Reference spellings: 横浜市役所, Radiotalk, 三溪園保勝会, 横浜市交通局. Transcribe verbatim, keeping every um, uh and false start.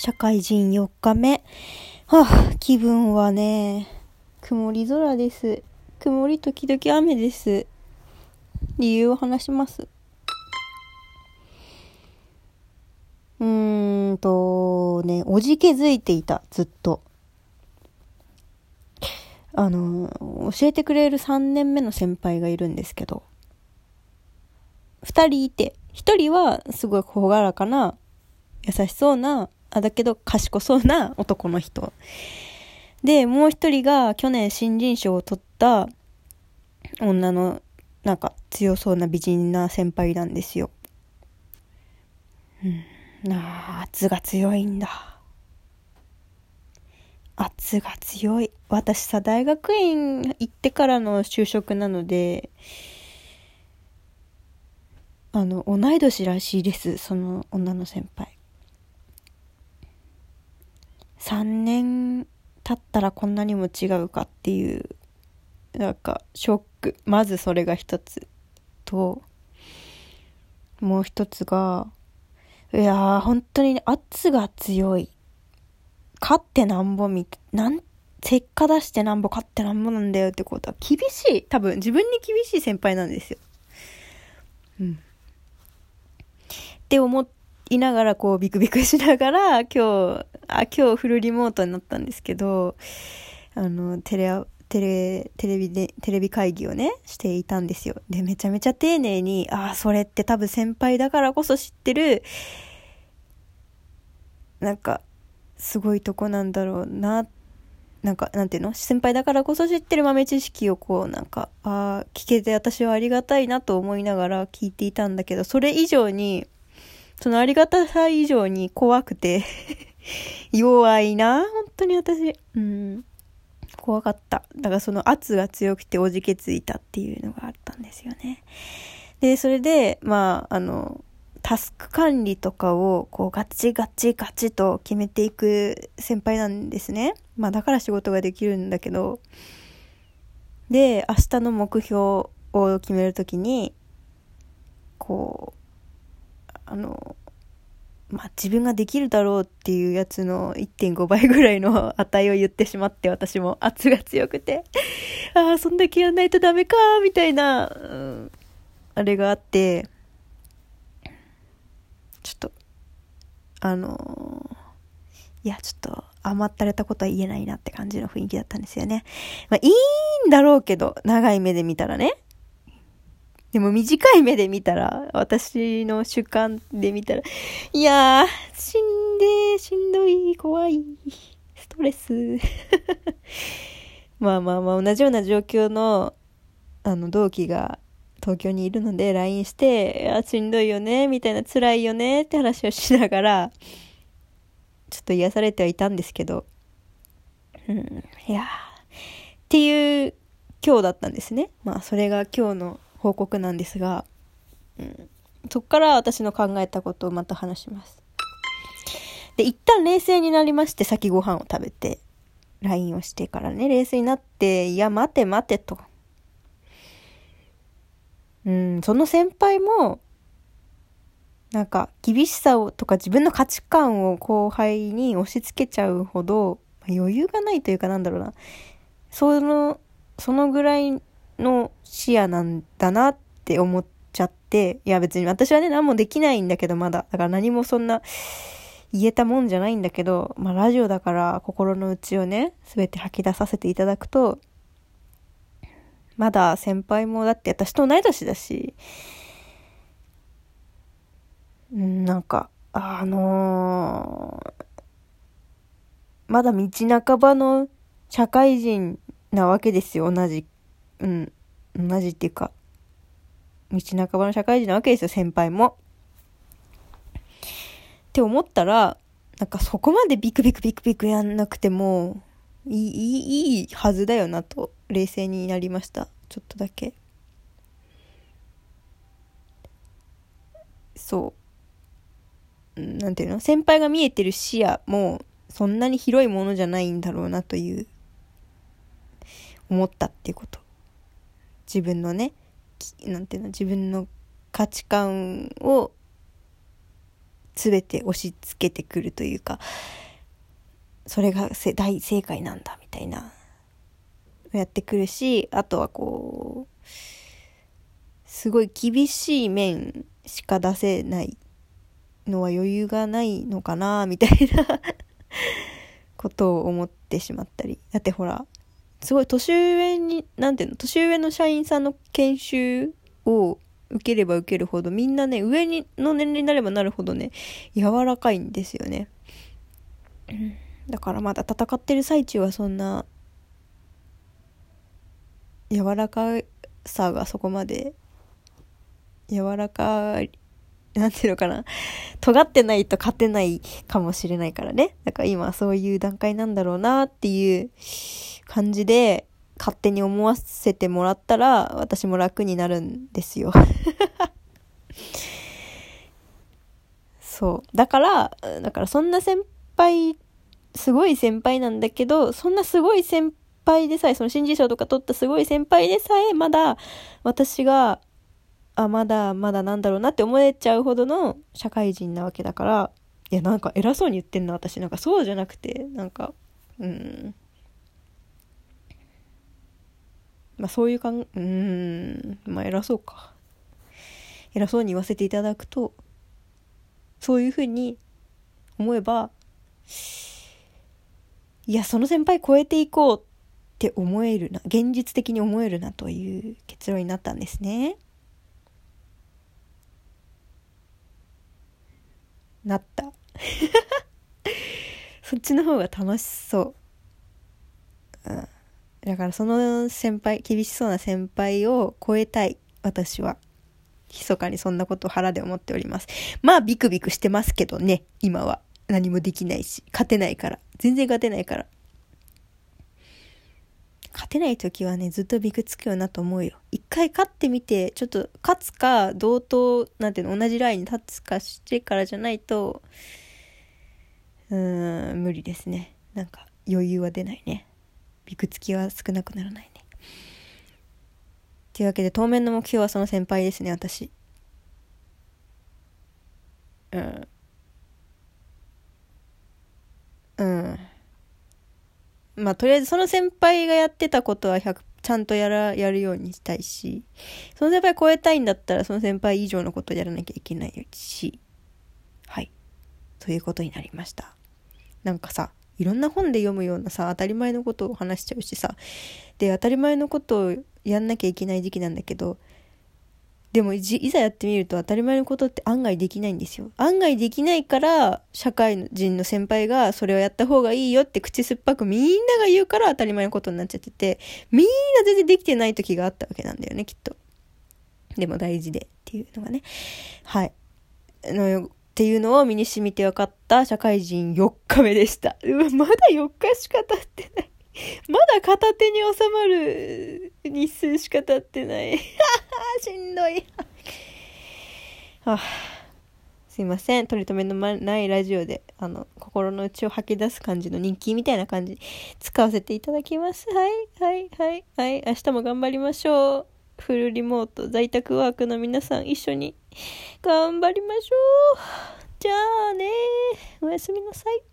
社会人よっかめ。はあ、気分はね、曇り空です。曇り時々雨です。理由を話します。うーんとね、おじけづいていた、ずっと。あの、教えてくれるさんねんめの先輩がいるんですけど、ふたりいて、ひとりはすごい朗らかな、優しそうな、あ、だけど賢そうな男の人。で、もうひとりが去年新人賞を取った女の、なんか強そうな美人な先輩なんですよ。うん、あ、圧が強いんだ。圧が強い。私さ、大学院行ってからの就職なので、あの、同い年らしいです、その女の先輩。さんねん経ったらこんなにも違うかっていう、なんかショック。まずそれが一つと、もう一つが、いやー、本当に圧が強い。勝ってなんぼみ、なん、結果出してなんぼ勝ってなんぼなんだよってことは厳しい。多分自分に厳しい先輩なんですよ。うん。って思いながら、こうビクビクしながら、今日、あ、今日フルリモートになったんですけど、あの、テレ、テレ、テレビで、テレビ会議をね、していたんですよ。で、めちゃめちゃ丁寧に、ああ、それって多分先輩だからこそ知ってる、なんか、すごいとこなんだろうな、なんか、なんていうの、先輩だからこそ知ってる豆知識をこう、なんか、ああ、聞けて私はありがたいなと思いながら聞いていたんだけど、それ以上に、そのありがたさ以上に怖くて、弱いな、本当に私。うん。怖かった。だからその圧が強くておじけついたっていうのがあったんですよね。で、それで、まあ、あの、タスク管理とかをこうガチガチガチと決めていく先輩なんですね。まあだから仕事ができるんだけど。で、明日の目標を決めるときに、こう、あの、まあ自分ができるだろうっていうやつの いってんご 倍ぐらいの値を言ってしまって、私も圧が強くて。ああ、そんだけやんないとダメか、みたいな、うん、あれがあって、ちょっとあのー、いやちょっと甘ったれたことは言えないなって感じの雰囲気だったんですよね。まあいいんだろうけど、長い目で見たらね。でも短い目で見たら、私の主観で見たら、いやー、死んでしんどい、怖い、ストレスまあまあまあ同じような状況のあの同期が東京にいるので ライン して、あ、しんどいよね、みたいな、辛いよね、って話をしながら、ちょっと癒されてはいたんですけど、うん、いやー、っていう今日だったんですね。まあ、それが今日の報告なんですが、うん、そっから私の考えたことをまた話します。で、一旦冷静になりまして、先ご飯を食べて、ライン をしてからね、冷静になって、いや、待て待てと。うん、その先輩もなんか厳しさをとか自分の価値観を後輩に押し付けちゃうほど余裕がないというか、なんだろうな、そのそのぐらいの視野なんだなって思っちゃって、いや別に私はね、何もできないんだけど、まだだから何もそんな言えたもんじゃないんだけど、まあラジオだから心の内をね、全て吐き出させていただくと、まだ先輩もだって私と同い年だし、なんかあのー、まだ道半ばの社会人なわけですよ。同じ、うん、同じっていうか道半ばの社会人なわけですよ、先輩も。って思ったら、なんかそこまでビクビクビクビクやんなくてもいい、いいはずだよなと冷静になりました。ちょっとだけそう、なんていうの、先輩が見えてる視野もそんなに広いものじゃないんだろうなという思ったっていうこと。自分のね、なんていうの、自分の価値観を全て押し付けてくるというか、それが大正解なんだみたいなやってくるし、あとはこうすごい厳しい面しか出せないのは余裕がないのかなみたいなことを思ってしまったり、だってほらすごい年上になんていうの年上の社員さんの研修を受ければ受けるほどみんなね上にの年齢になればなるほどね柔らかいんですよね。だからまだ戦ってる最中はそんな柔らかさがそこまで柔らかいなんていうのかな尖ってないと勝てないかもしれないからね。だから今そういう段階なんだろうなっていう感じで勝手に思わせてもらったら私も楽になるんですよそうだからだからそんな先輩すごい先輩なんだけど、そんなすごい先輩でさえその新人賞とか取ったすごい先輩でさえまだ私があまだまだなんだろうなって思えちゃうほどの社会人なわけだから、いやなんか偉そうに言ってんな私、なんかそうじゃなくてなんかうんまあそういうかんうーんまあ偉そうか偉そうに言わせていただくとそういうふうに思えば、いやその先輩超えていこうって思えるな、現実的に思えるなという結論になったんですね。なったそっちの方が楽しそう、うん、だからその先輩厳しそうな先輩を超えたい、私は密かにそんなことを腹で思っております。まあビクビクしてますけどね、今は何もできないし勝てないから全然勝てないから勝てない時はねずっとビクつくよなと思うよ。一回勝ってみてちょっと勝つか同等なんていうの同じラインに立つかしてからじゃないとうーん無理ですね。なんか余裕は出ないね、ビクつきは少なくならないね。というわけで当面の目標はその先輩ですね私。うんうんまあ、とりあえずその先輩がやってたことはひゃくちゃんとやら、やるようにしたいし、その先輩超えたいんだったらその先輩以上のことをやらなきゃいけないし、はいということになりました。なんかさいろんな本で読むようなさ当たり前のことを話しちゃうしさ、で当たり前のことをやんなきゃいけない時期なんだけど、でもいざやってみると当たり前のことって案外できないんですよ。案外できないから社会人の先輩がそれをやった方がいいよって口酸っぱくみんなが言うから当たり前のことになっちゃってて、みんな全然できてない時があったわけなんだよねきっと。でも大事でっていうのがね、はいのっていうのを身に染みて分かった社会人よっかめでした。うわまだよっかしか経ってないまだ片手に収まる日数しか経ってないしんどいはあ、すいません取り留めのないラジオであの心の内を吐き出す感じの日記みたいな感じ使わせていただきます。はいはいはいはい明日も頑張りましょう。フルリモート在宅ワークの皆さん一緒に頑張りましょう。じゃあねおやすみなさい。